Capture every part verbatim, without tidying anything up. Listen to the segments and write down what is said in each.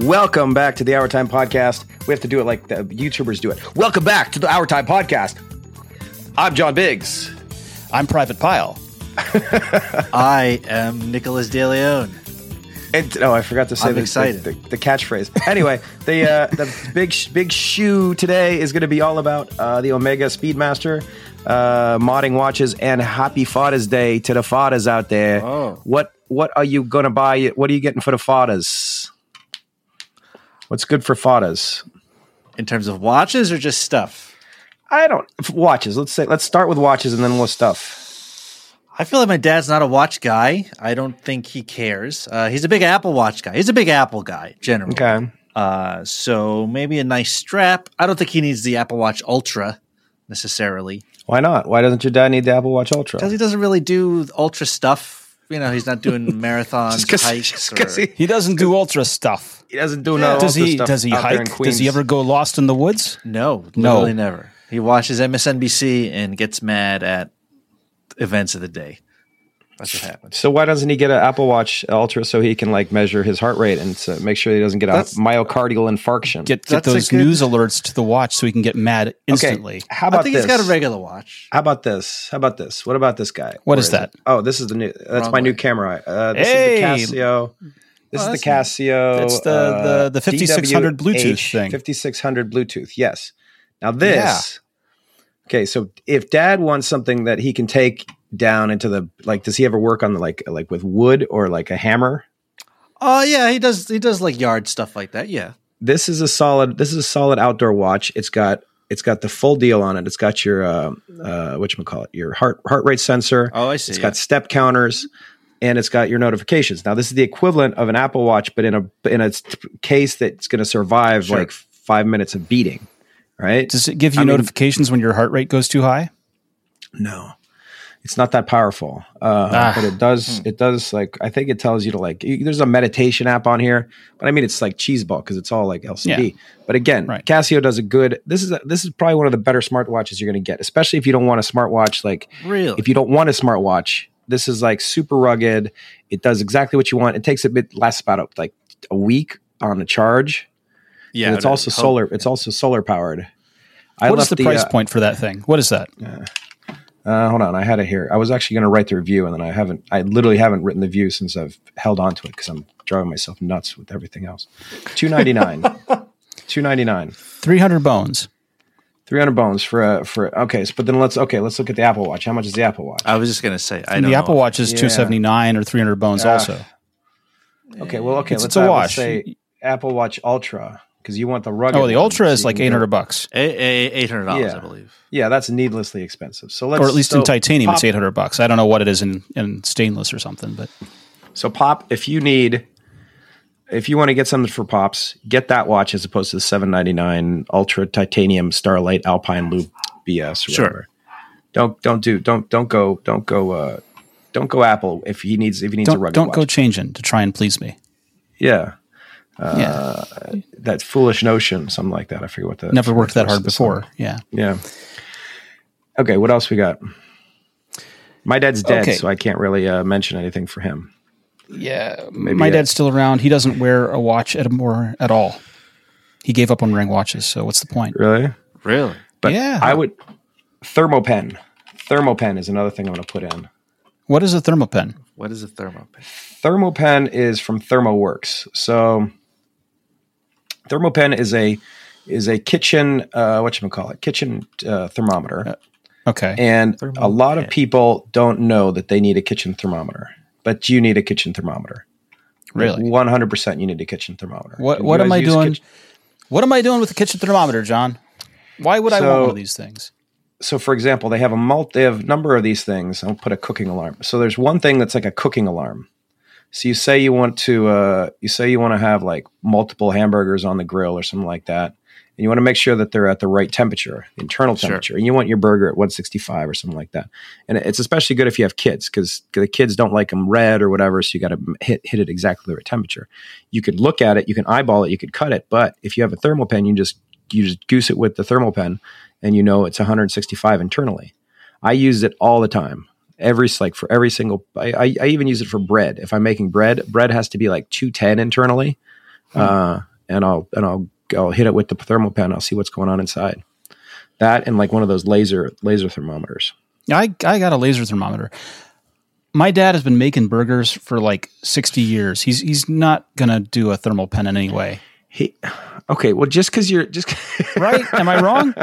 Welcome back to the Hour Time Podcast. We have to do it like the YouTubers do it. Welcome back to the Hour Time Podcast. I'm John Biggs. I'm Private Pyle. I am Nicholas DeLeon. And, oh, I forgot to say the, excited. The, the, the catchphrase. Anyway, the uh, the big big shoe today is going to be all about uh, the Omega Speedmaster, uh, modding watches, and happy Father's Day to the fathers out there. Oh. What what are you going to buy? What are you getting for the fathers? What's good for fathers? In terms of watches or just stuff? I don't watches. Let's say let's start with watches and then more stuff. I feel like my dad's not a watch guy. I don't think he cares. Uh, he's a big Apple Watch guy. He's a big Apple guy, generally. Okay. Uh, so maybe a nice strap. I don't think he needs the Apple Watch Ultra, necessarily. Why not? Why doesn't your dad need the Apple Watch Ultra? Because he doesn't really do Ultra stuff. You know, he's not doing marathons, or hikes. Or, he, he doesn't do Ultra stuff. He doesn't do yeah. no does Ultra he, stuff Does he hike? Does he ever go lost in the woods? No, literally no. never. He watches M S N B C and gets mad at events of the day. That's what happens. So why doesn't he get an Apple Watch Ultra so he can like measure his heart rate and so make sure he doesn't get that's, a myocardial infarction? Get, get those good news alerts to the watch so he can get mad instantly. Okay. How about I think this? He's got a regular watch. How about this? How about this? What about this guy? What Where is, is that? It? Oh, this is the new. That's Wrong my way. new camera. Uh, this hey. is the Casio. This oh, is the Casio. It's the uh, the, the fifty-six hundred Bluetooth thing. fifty-six hundred Bluetooth. Yes. Now this. Yeah. Okay, so if Dad wants something that he can take down into the like, does he ever work on the, like like with wood or like a hammer? Oh uh, yeah, he does. He does like yard stuff like that. Yeah, this is a solid. This is a solid outdoor watch. It's got it's got the full deal on it. It's got your uh, uh, whatchamacallit, your heart heart rate sensor. Oh, I see. It's yeah. got step counters, and it's got your notifications. Now, this is the equivalent of an Apple Watch, but in a in a case that's going to survive sure. like five minutes of beating. Right? Does it give you I notifications mean, when your heart rate goes too high? No, it's not that powerful. Uh, ah. But it does, it does like, I think it tells you to like, you, there's a meditation app on here, but I mean, it's like cheeseball because it's all like L C D. Yeah. But again, right. Casio does a good, this is, a, this is probably one of the better smartwatches you're going to get, especially if you don't want a smartwatch. Like really? If you don't want a smartwatch, this is like super rugged. It does exactly what you want. It takes a bit, lasts about like a week on a charge. Yeah, and it's also solar. It's also solar powered. I what is the, the price uh, point for that thing? What is that? Uh, uh, hold on, I had it here. I was actually going to write the review, and then I haven't. I literally haven't written the review since I've held on to it because I'm driving myself nuts with everything else. Two ninety nine. Two ninety nine. Three hundred bones. Three hundred bones for uh, for okay. So, but then let's okay. Let's look at the Apple Watch. How much is the Apple Watch? I was just going to say. I and don't the know. Apple Watch is yeah. two seventy nine or three hundred bones. Uh, also. Okay. Well. Okay. It's, let's, it's a watch. Say Apple Watch Ultra. Because you want the rugged. Oh, the Ultra is like eight hundred bucks. Eight hundred dollars, yeah. I believe. Yeah, that's needlessly expensive. So, let's, or at least so in titanium, pop, it's eight hundred bucks. I don't know what it is in, in stainless or something, but so Pop, if you need, if you want to get something for Pops, get that watch as opposed to the seven ninety nine Ultra Titanium Starlight Alpine Loop B S. Or sure. Whatever. Don't don't do don't don't go don't go uh, don't go Apple if he needs if he needs don't, a rugged. Don't watch. Go changing to try and please me. Yeah. Uh, yeah. That foolish notion, something like that. I forget what that. Never worked that hard before. Summer. Yeah. Yeah. Okay. What else we got? My dad's dead, okay. so I can't really uh, mention anything for him. Yeah. Maybe my dad's still around. He doesn't wear a watch at a more at all. He gave up on ring watches. So what's the point? Really? Really? But yeah. I would. Thermopen. Thermopen is another thing I'm going to put in. What is a Thermopen? What is a Thermopen? Thermopen is from ThermoWorks. So. Thermopen is a is a kitchen uh, whatchamacallit, kitchen uh, thermometer. Uh, okay. And Thermo- a lot of people don't know that they need a kitchen thermometer, but you need a kitchen thermometer. Really? one hundred percent you need a kitchen thermometer. What what am I doing? Kitchen- what am I doing with the kitchen thermometer, John? Why would so, I want one of these things? So for example, they have a multi, they have a number of these things. I'll put a cooking alarm. So there's one thing that's like a cooking alarm. So you say you want to uh, you say you want to have like multiple hamburgers on the grill or something like that, and you want to make sure that they're at the right temperature, internal temperature, sure. and you want your burger at one sixty-five or something like that. And it's especially good if you have kids because the kids don't like them red or whatever, so you got to hit hit it exactly the right temperature. You could look at it, you can eyeball it, you could cut it, but if you have a Thermopen, you just you just goose it with the Thermopen, and you know it's one sixty-five internally. I use it all the time. Every like for every single, I, I I even use it for bread. If I'm making bread, bread has to be like two ten internally, hmm. uh, and I'll and I'll I'll hit it with the Thermopen. I'll see what's going on inside. That and like one of those laser laser thermometers. I I got a laser thermometer. My dad has been making burgers for like sixty years. He's he's not gonna do a Thermopen in any way. He, okay, well, just because you're just right? Am I wrong?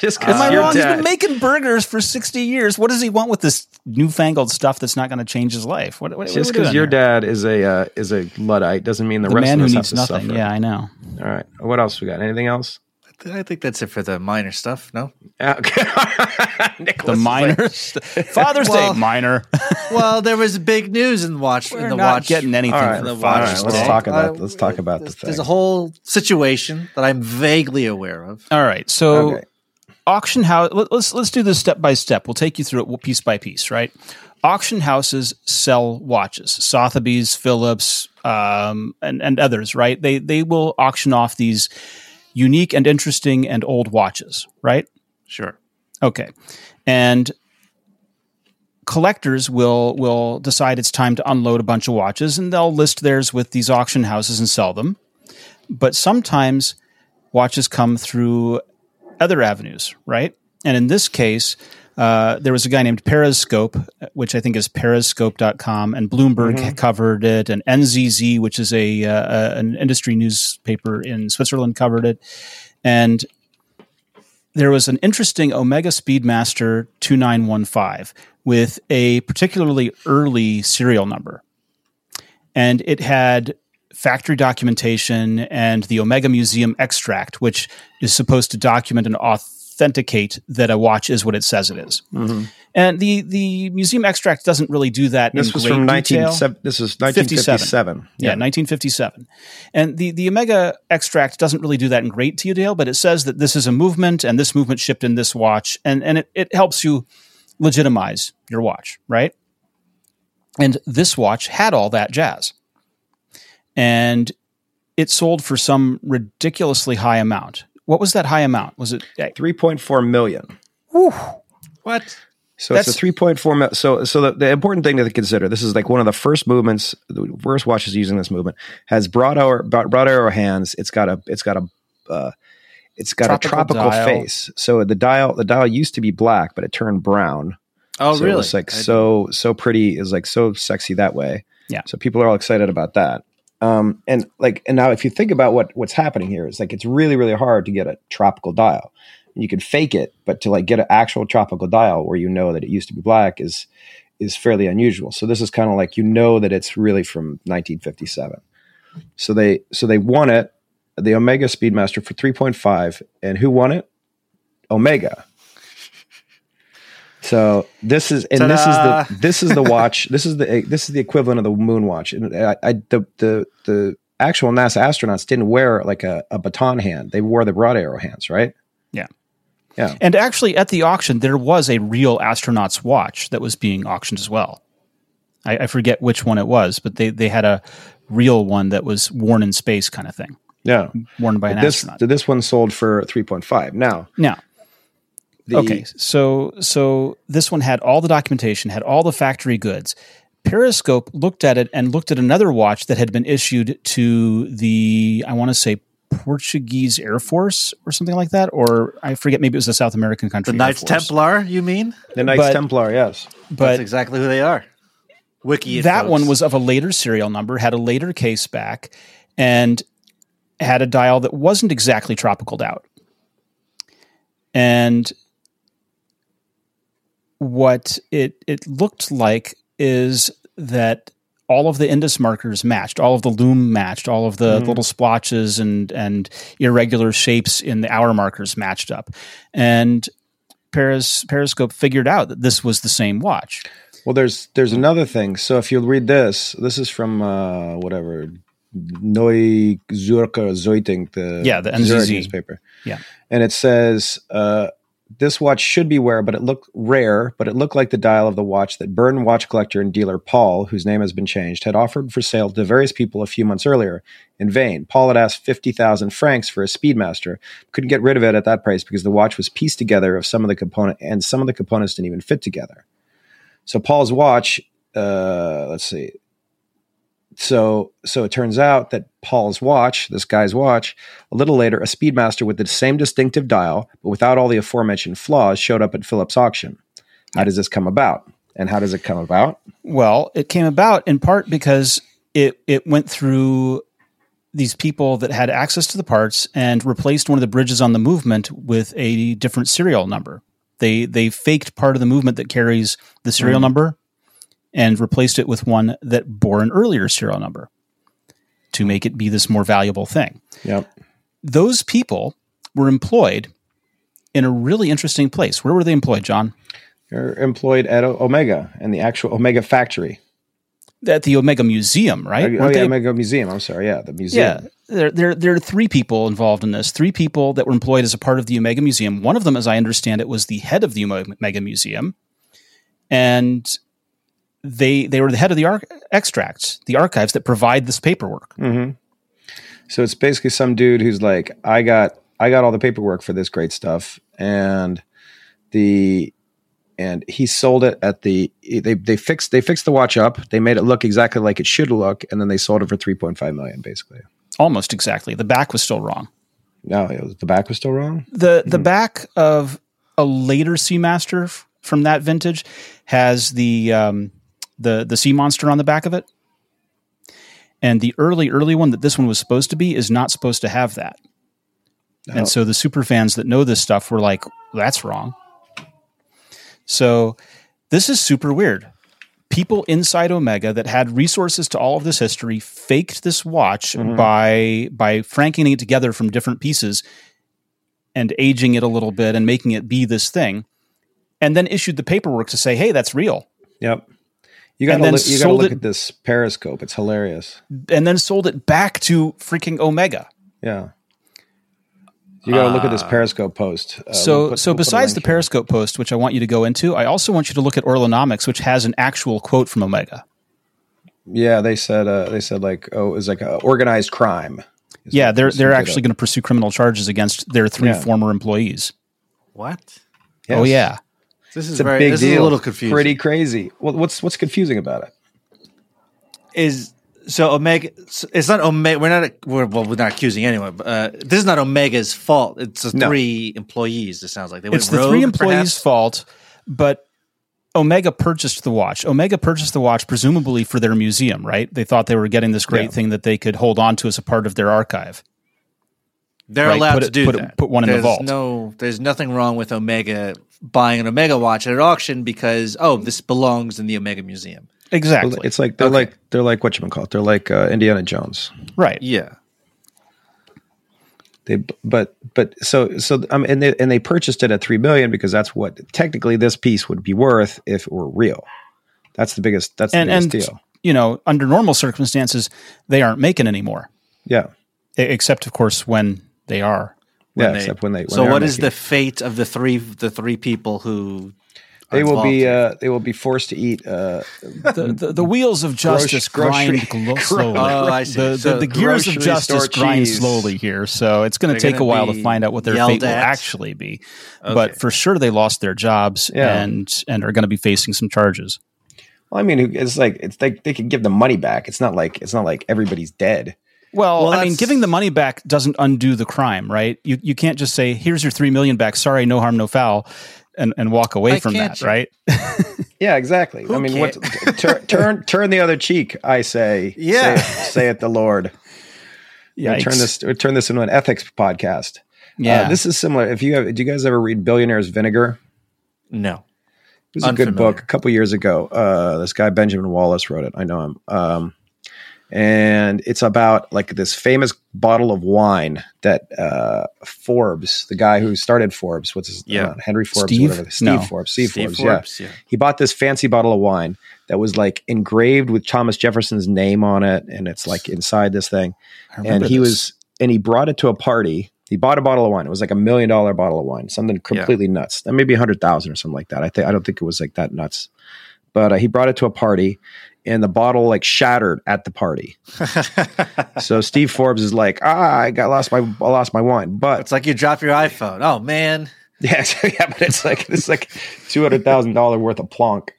Just because am I wrong? Dad. He's been making burgers for sixty years. What does he want with this newfangled stuff that's not going to change his life? What, what, just because your dad is a uh, is a Luddite doesn't mean the, the rest man of us who needs nothing. Suffer. Yeah, I know. All right, what else we got? Anything else? I think that's it for the minor stuff. No, okay. The minor st- Father's well, Day minor. Well, there was big news in the watch. We're in the not watch. Getting anything right, from the watch. Right, let's talk about. Uh, let's talk about the thing. There's a whole situation that I'm vaguely aware of. All right, so okay. auction house. Let, let's let's do this step by step. We'll take you through it piece by piece. Right? Auction houses sell watches. Sotheby's, Phillips, um, and and others. Right? They they will auction off these unique and interesting and old watches, right? Sure. Okay. And collectors will will decide it's time to unload a bunch of watches, and they'll list theirs with these auction houses and sell them. But sometimes watches come through other avenues, right? And in this case, uh, there was a guy named Periscope, which I think is periscope dot com, and Bloomberg mm-hmm. covered it, and N Z Z, which is a uh, an industry newspaper in Switzerland, covered it. And there was an interesting Omega Speedmaster two nine one five with a particularly early serial number. And it had factory documentation and the Omega Museum extract, which is supposed to document an author authenticate that a watch is what it says it is. Mm-hmm. And the the museum extract doesn't really do that in great detail. This was from nineteen fifty-seven. Yeah, nineteen fifty-seven. And the, the Omega extract doesn't really do that in great detail, but it says that this is a movement and this movement shipped in this watch, and, and it, it helps you legitimize your watch, right? And this watch had all that jazz. And it sold for some ridiculously high amount. What was that high amount? Was it three point four million? Whew. What? So That's, it's a three point four million. So, so the, the important thing to consider, this is like one of the first movements, the first watches using this movement, has broad arrow, broad arrow hands. It's got a, it's got a, uh, it's got tropical a tropical dial. face. So the dial, the dial used to be black, but it turned brown. Oh, so really? It's like I so, didn't. so pretty. Is like so sexy that way. Yeah. So people are all excited about that. Um, and like, and now if you think about what, what's happening here, it's like, it's really, really hard to get a tropical dial. You can fake it, but to like get an actual tropical dial where, you know, that it used to be black is, is fairly unusual. So this is kind of like, you know, that it's really from nineteen fifty-seven. So they, so they won it, the Omega Speedmaster, for three point five, and who won it? Omega. So this is and Ta-da! this is the this is the watch. This is the this is the equivalent of the moon watch. And I, I the the the actual NASA astronauts didn't wear like a, a baton hand. They wore the broad arrow hands, right? Yeah, yeah. And actually, at the auction, there was a real astronaut's watch that was being auctioned as well. I, I forget which one it was, but they they had a real one that was worn in space, kind of thing. Yeah, worn by an this, astronaut. This one sold for three point five. Now, now. The okay, so so this one had all the documentation, had all the factory goods. Periscope looked at it and looked at another watch that had been issued to the, I want to say, Portuguese Air Force or something like that, or I forget, maybe it was a South American country. The Knights Templar, you mean? The Knights but, Templar, yes. But that's exactly who they are. Wiki. That folks. One was of a later serial number, had a later case back, and had a dial that wasn't exactly tropicaled out. And what it, it looked like is that all of the indus markers matched, all of the lume matched, all of the mm. little splotches and, and irregular shapes in the hour markers matched up. And Peris, Periscope figured out that this was the same watch. Well, there's there's another thing. So if you read this, this is from uh, whatever, Neu Zürcher Zeitung, the, yeah, the N Z Z newspaper. Yeah. And it says... Uh, this watch should be rare, but it looked rare, but it looked like the dial of the watch that Bern watch collector and dealer Paul, whose name has been changed, had offered for sale to various people a few months earlier. In vain, Paul had asked fifty thousand francs for a Speedmaster, couldn't get rid of it at that price because the watch was pieced together of some of the component, and some of the components didn't even fit together. So Paul's watch, uh, let's see, So, so it turns out that Paul's watch, this guy's watch, a little later, a Speedmaster with the same distinctive dial, but without all the aforementioned flaws, showed up at Phillips auction. How does this come about? And how does it come about? Well, it came about in part because it, it went through these people that had access to the parts and replaced one of the bridges on the movement with a different serial number. They they faked part of the movement that carries the serial mm. number and replaced it with one that bore an earlier serial number to make it be this more valuable thing. Yep. Those people were employed in a really interesting place. Where were they employed, John? They're employed at Omega and the actual Omega factory. At the Omega Museum, right? Oh, oh yeah, they? Omega Museum. I'm sorry. Yeah, the museum. Yeah. There, there, there are three people involved in this, three people that were employed as a part of the Omega Museum. One of them, as I understand it, was the head of the Omega Museum. And they they were the head of the ar- extracts, the archives that provide this paperwork. Mm-hmm. So it's basically some dude who's like, I got I got all the paperwork for this great stuff. And the... And he sold it at the they they fixed they fixed the watch up. They made it look exactly like it should look, and then they sold it for three point five million dollars, basically. Almost exactly. The back was still wrong. No, it was, the back was still wrong. The the mm. back of a later Seamaster f- from that vintage has the um, the the Sea Monster on the back of it, and the early early one that this one was supposed to be is not supposed to have that. No. And so the super fans that know this stuff were like, "That's wrong." So this is super weird. People inside Omega that had resources to all of this history faked this watch mm-hmm. by by frankening it together from different pieces and aging it a little bit and making it be this thing, and then issued the paperwork to say, "Hey, that's real." Yep. You got to look, you gotta look it, at this Periscope. It's hilarious. And then sold it back to freaking Omega. Yeah. You got to look at this Periscope post. Uh, so we'll put, so we'll besides the Periscope here. post, which I want you to go into, I also want you to look at Orlonomics, which has an actual quote from Omega. Yeah, they said uh, they said like, oh, it was like a organized crime. Yeah, they're they're actually going to pursue criminal charges against their three yeah. former employees. What? Yes. Oh yeah, this is a very, big this deal. Is a little confusing. Pretty crazy. Well, what's what's confusing about it? Is So Omega, it's not Omega. We're not we're, well. We're not accusing anyone. But, uh, this is not Omega's fault. It's the three no. employees. It sounds like they went it's rogue, the three employees' perhaps. fault. But Omega purchased the watch. Omega purchased the watch presumably for their museum, right? They thought they were getting this great yeah. thing that they could hold on to as a part of their archive. They're right? allowed put it, to do put that. It, put one there's in the vault. No, there's nothing wrong with Omega buying an Omega watch at auction because oh, this belongs in the Omega Museum. Exactly. It's like they're okay. like they're like whatchamacallit. They're like uh, Indiana Jones. Right. Yeah. They but but so so um and they and they purchased it at three million dollars because that's what technically this piece would be worth if it were real. That's the biggest that's and, the biggest and, deal. You know, under normal circumstances, they aren't making any more. Yeah. Except of course when they are. When yeah, they, except when they when So they what is making. the fate of the three the three people who They will be. Uh, they will be forced to eat. Uh, the, the the wheels of justice grocery, grind grocery, slowly. Oh, I see. The, so the, the gears of justice grind cheese. slowly here, so it's going to take a while to find out what their fate at. will actually be. Okay. But for sure, they lost their jobs yeah. and and are going to be facing some charges. Well, I mean, it's like it's like they can give the money back. It's not like it's not like everybody's dead. Well, well I mean, giving the money back doesn't undo the crime, right? You you can't just say, "Here's your three million back. Sorry, no harm, no foul." And, and walk away I from that, you. right? Yeah, exactly. Who I mean, what, tur- turn turn the other cheek, I say. Yeah, say it the Lord. Yeah, turn this turn this into an ethics podcast. Yeah, uh, this is similar. If you have, do you guys ever read Billionaire's Vinegar? No, it was Unfamiliar. a good book a couple years ago. Uh, this guy Benjamin Wallace wrote it. I know him, um, and it's about like this famous bottle of wine that uh, Forbes, the guy who started Forbes, what's his name? Yeah. Uh, Henry Forbes, Steve? whatever. Steve no. Forbes. Steve, Steve Forbes, Forbes yeah. yeah. He bought this fancy bottle of wine that was like engraved with Thomas Jefferson's name on it. And it's like inside this thing. And he this. was, and he brought it to a party. He bought a bottle of wine. It was like a million dollar bottle of wine, something completely yeah. nuts. And maybe a hundred thousand or something like that. I think, I don't think it was like that nuts, but uh, he brought it to a party. And the bottle like shattered at the party. So Steve Forbes is like, ah, I got lost my I lost my wine. But it's like you drop your iPhone. Oh man. Yeah, so, yeah, but it's like it's like two hundred thousand dollars worth of plonk.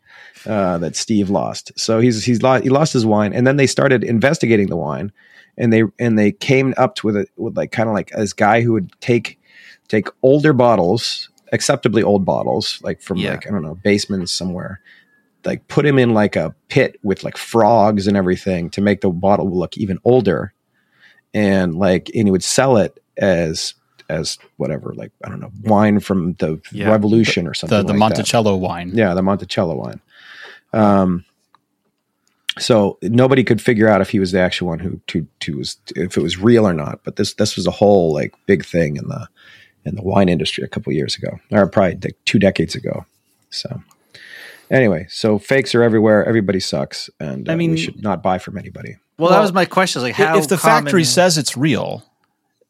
uh, that Steve lost. So he's he's lost, he lost his wine, and then they started investigating the wine, and they and they came up with a with like kind of like this guy who would take take older bottles, acceptably old bottles, like from yeah. like I don't know basements somewhere, like put him in like a pit with like frogs and everything to make the bottle look even older, and like and he would sell it as. as whatever, like, I don't know, wine from the yeah, Revolution or something the, the like Monticello that. wine. Yeah, the Monticello wine. Um, so nobody could figure out if he was the actual one who, to, to was, if it was real or not. But this, this was a whole like big thing in the, in the wine industry a couple of years ago, or probably like two decades ago. So anyway, so fakes are everywhere. Everybody sucks. And uh, I mean, we should not buy from anybody. Well, well that was my question. Like how if the common- factory says it's real,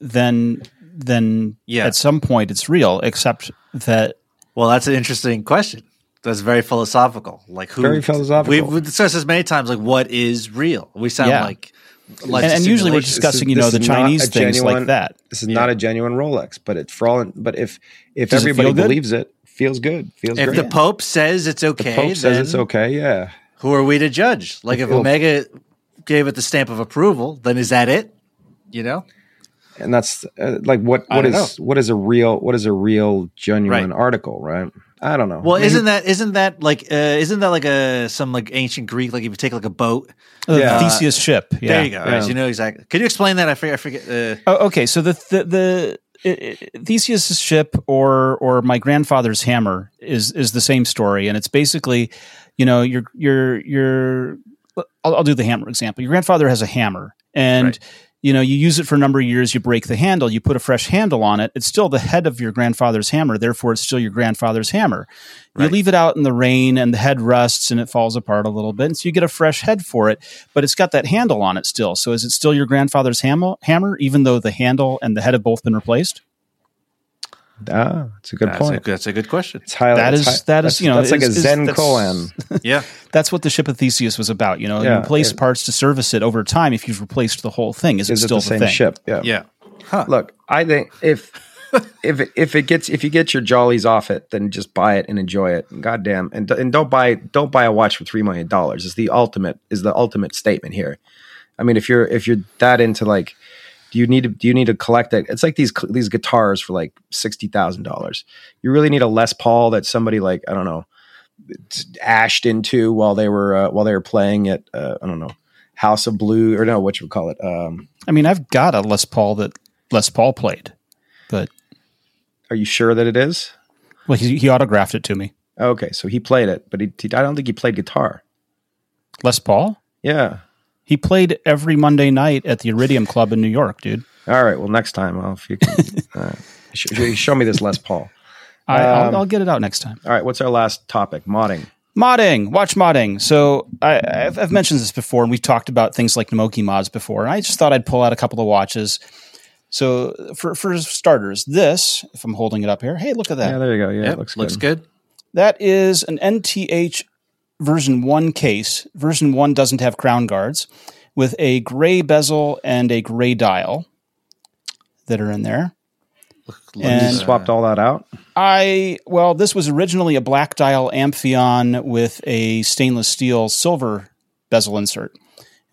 then then yeah. at some point it's real, except that... Well, that's an interesting question. That's very philosophical. Like who, Very philosophical. We've, we've discussed this many times, like what is real? We sound yeah. like... like and, and usually we're discussing, is, you know, the Chinese things genuine, like that. This is yeah. not a genuine Rolex, but it for all, but if if Does everybody it believes it, feels good, feels if great. If the Pope says it's okay, the Pope says it's okay, yeah. Who are we to judge? Like if, if Omega gave it the stamp of approval, then is that it? You know? And that's uh, like what what is know. what is a real what is a real genuine right. article, right? I don't know. Well, I mean, isn't that isn't that like uh, isn't that like a some like ancient Greek, like if you take like a boat, yeah. uh, Theseus ship. Yeah. There you go. Yeah. Right, so you know exactly. Could you explain that? I forget. I forget. Uh, oh, okay. So the the, the Theseus ship or or my grandfather's hammer is is the same story, and it's basically, you know, your your your. I'll, I'll do the hammer example. Your grandfather has a hammer, and. Right. You know, you use it for a number of years, you break the handle, you put a fresh handle on it, it's still the head of your grandfather's hammer, therefore it's still your grandfather's hammer. Right. You leave it out in the rain and the head rusts and it falls apart a little bit, and so you get a fresh head for it, but it's got that handle on it still. So is it still your grandfather's ham- hammer, even though the handle and the head have both been replaced? Ah, that's a good that's point. A, that's a good question. It's highly, that is, it's high, that is, you know, that's like a Zen koan. Yeah. That's what the ship of Theseus was about. You know, yeah, you replace it, parts to service it over time. If you've replaced the whole thing, is, is it still it the, the same thing? Ship? Yeah. Yeah. Huh. Look, I think if, if, it, if it gets, if you get your jollies off it, then just buy it and enjoy it. And goddamn. And, and don't buy, don't buy a watch for three million dollars. It's the ultimate, is the ultimate statement here. I mean, if you're, if you're that into like, Do you need to, do you need to collect that? It's like these, these guitars for like sixty thousand dollars. You really need a Les Paul that somebody like, I don't know, ashed into while they were, uh, while they were playing at, uh, I don't know, House of Blue or no, what you would call it. Um, I mean, I've got a Les Paul that Les Paul played, but. Are you sure that it is? Well, he, he autographed it to me. Okay. So he played it, but he, he, I don't think he played guitar. Les Paul? Yeah. He played every Monday night at the Iridium Club in New York, dude. All right. Well, next time, I'll, if you can uh, show, show me this Les Paul. Um, I, I'll, I'll get it out next time. All right. What's our last topic? Modding. Modding. Watch modding. So I, I've, I've mentioned this before, and we've talked about things like Namoki mods before. And I just thought I'd pull out a couple of watches. So for, for starters, this, if I'm holding it up here. Hey, look at that. Yeah, there you go. Yeah, yep, it looks, looks good. Looks good. That is an N T H version one case. Version one doesn't have crown guards, with a gray bezel and a gray dial that are in there. And you swapped all that out? I, well, this was originally a black dial Amphion with a stainless steel silver bezel insert.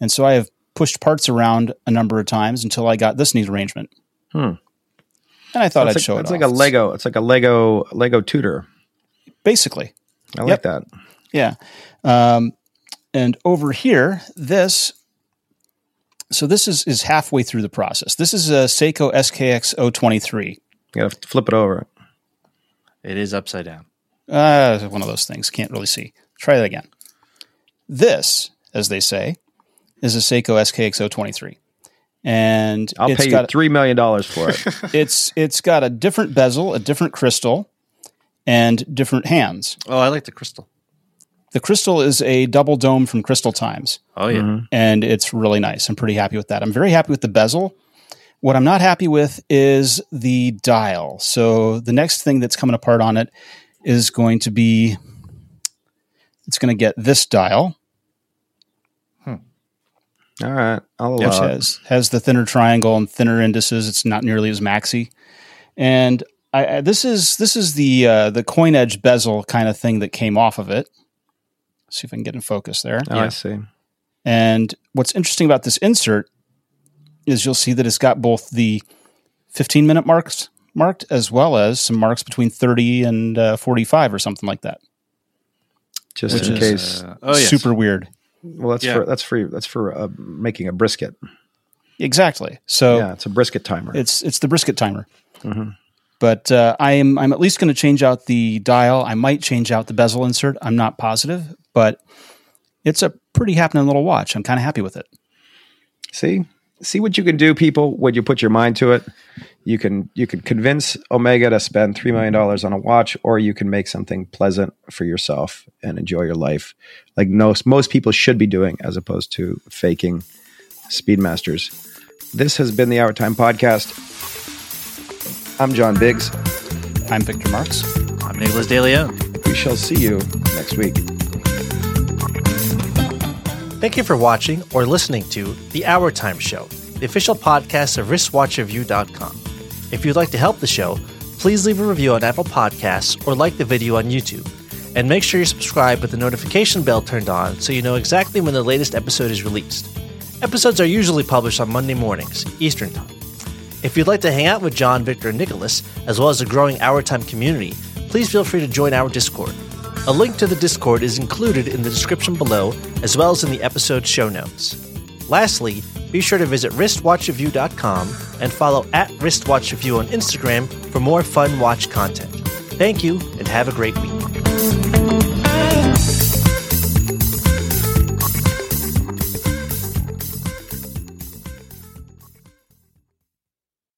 And so I have pushed parts around a number of times until I got this neat arrangement. Hmm. And I thought I'd show it off. It's like a Lego, it's like a Lego, Lego Tudor. Basically. I like that. Yeah. Um, and over here, this, so this is, is halfway through the process. This is a Seiko S K X zero twenty-three. You got to flip it over. It is upside down. Uh, one of those things. Can't really see. Try that again. This, as they say, is a Seiko S K X zero twenty-three. And I'll pay you three million dollars for it. it's It's got a different bezel, a different crystal, and different hands. Oh, I like the crystal. The crystal is a double dome from Crystal Times. Oh, yeah. Mm-hmm. And it's really nice. I'm pretty happy with that. I'm very happy with the bezel. What I'm not happy with is the dial. So the next thing that's coming apart on it is going to be, it's going to get this dial. Hmm. All right. I'll allow which it. Has, has the thinner triangle and thinner indices. It's not nearly as maxi. And I, I, this is this is the uh, the coin edge bezel kind of thing that came off of it. See if I can get in focus there. Oh, yeah. I see. And what's interesting about this insert is you'll see that it's got both the fifteen-minute marks marked as well as some marks between thirty and uh, forty-five or something like that. Just which in is, case. Uh, oh, yes. Super weird. Well, that's yeah. for that's for that's for uh, making a brisket. Exactly. So yeah, it's a brisket timer. It's it's the brisket timer. Mm-hmm. But uh, I'm I'm at least going to change out the dial. I might change out the bezel insert. I'm not positive, but it's a pretty happening little watch. I'm kind of happy with it. See, see what you can do, people. When you put your mind to it, you can you can convince Omega to spend three million dollars on a watch, or you can make something pleasant for yourself and enjoy your life, like most most people should be doing, as opposed to faking Speedmasters. This has been the Hour Time Podcast. I'm John Biggs. I'm Victor Marks. I'm Nicholas DeLeon. We shall see you next week. Thank you for watching or listening to The Hour Time Show, the official podcast of wristwatch review dot com. If you'd like to help the show, please leave a review on Apple Podcasts or like the video on YouTube. And make sure you subscribe with the notification bell turned on so you know exactly when the latest episode is released. Episodes are usually published on Monday mornings, Eastern Time. If you'd like to hang out with John, Victor, and Nicholas, as well as a growing Hour Time community, please feel free to join our Discord. A link to the Discord is included in the description below, as well as in the episode show notes. Lastly, be sure to visit wristwatch review dot com and follow at wristwatchreview on Instagram for more fun watch content. Thank you, and have a great week.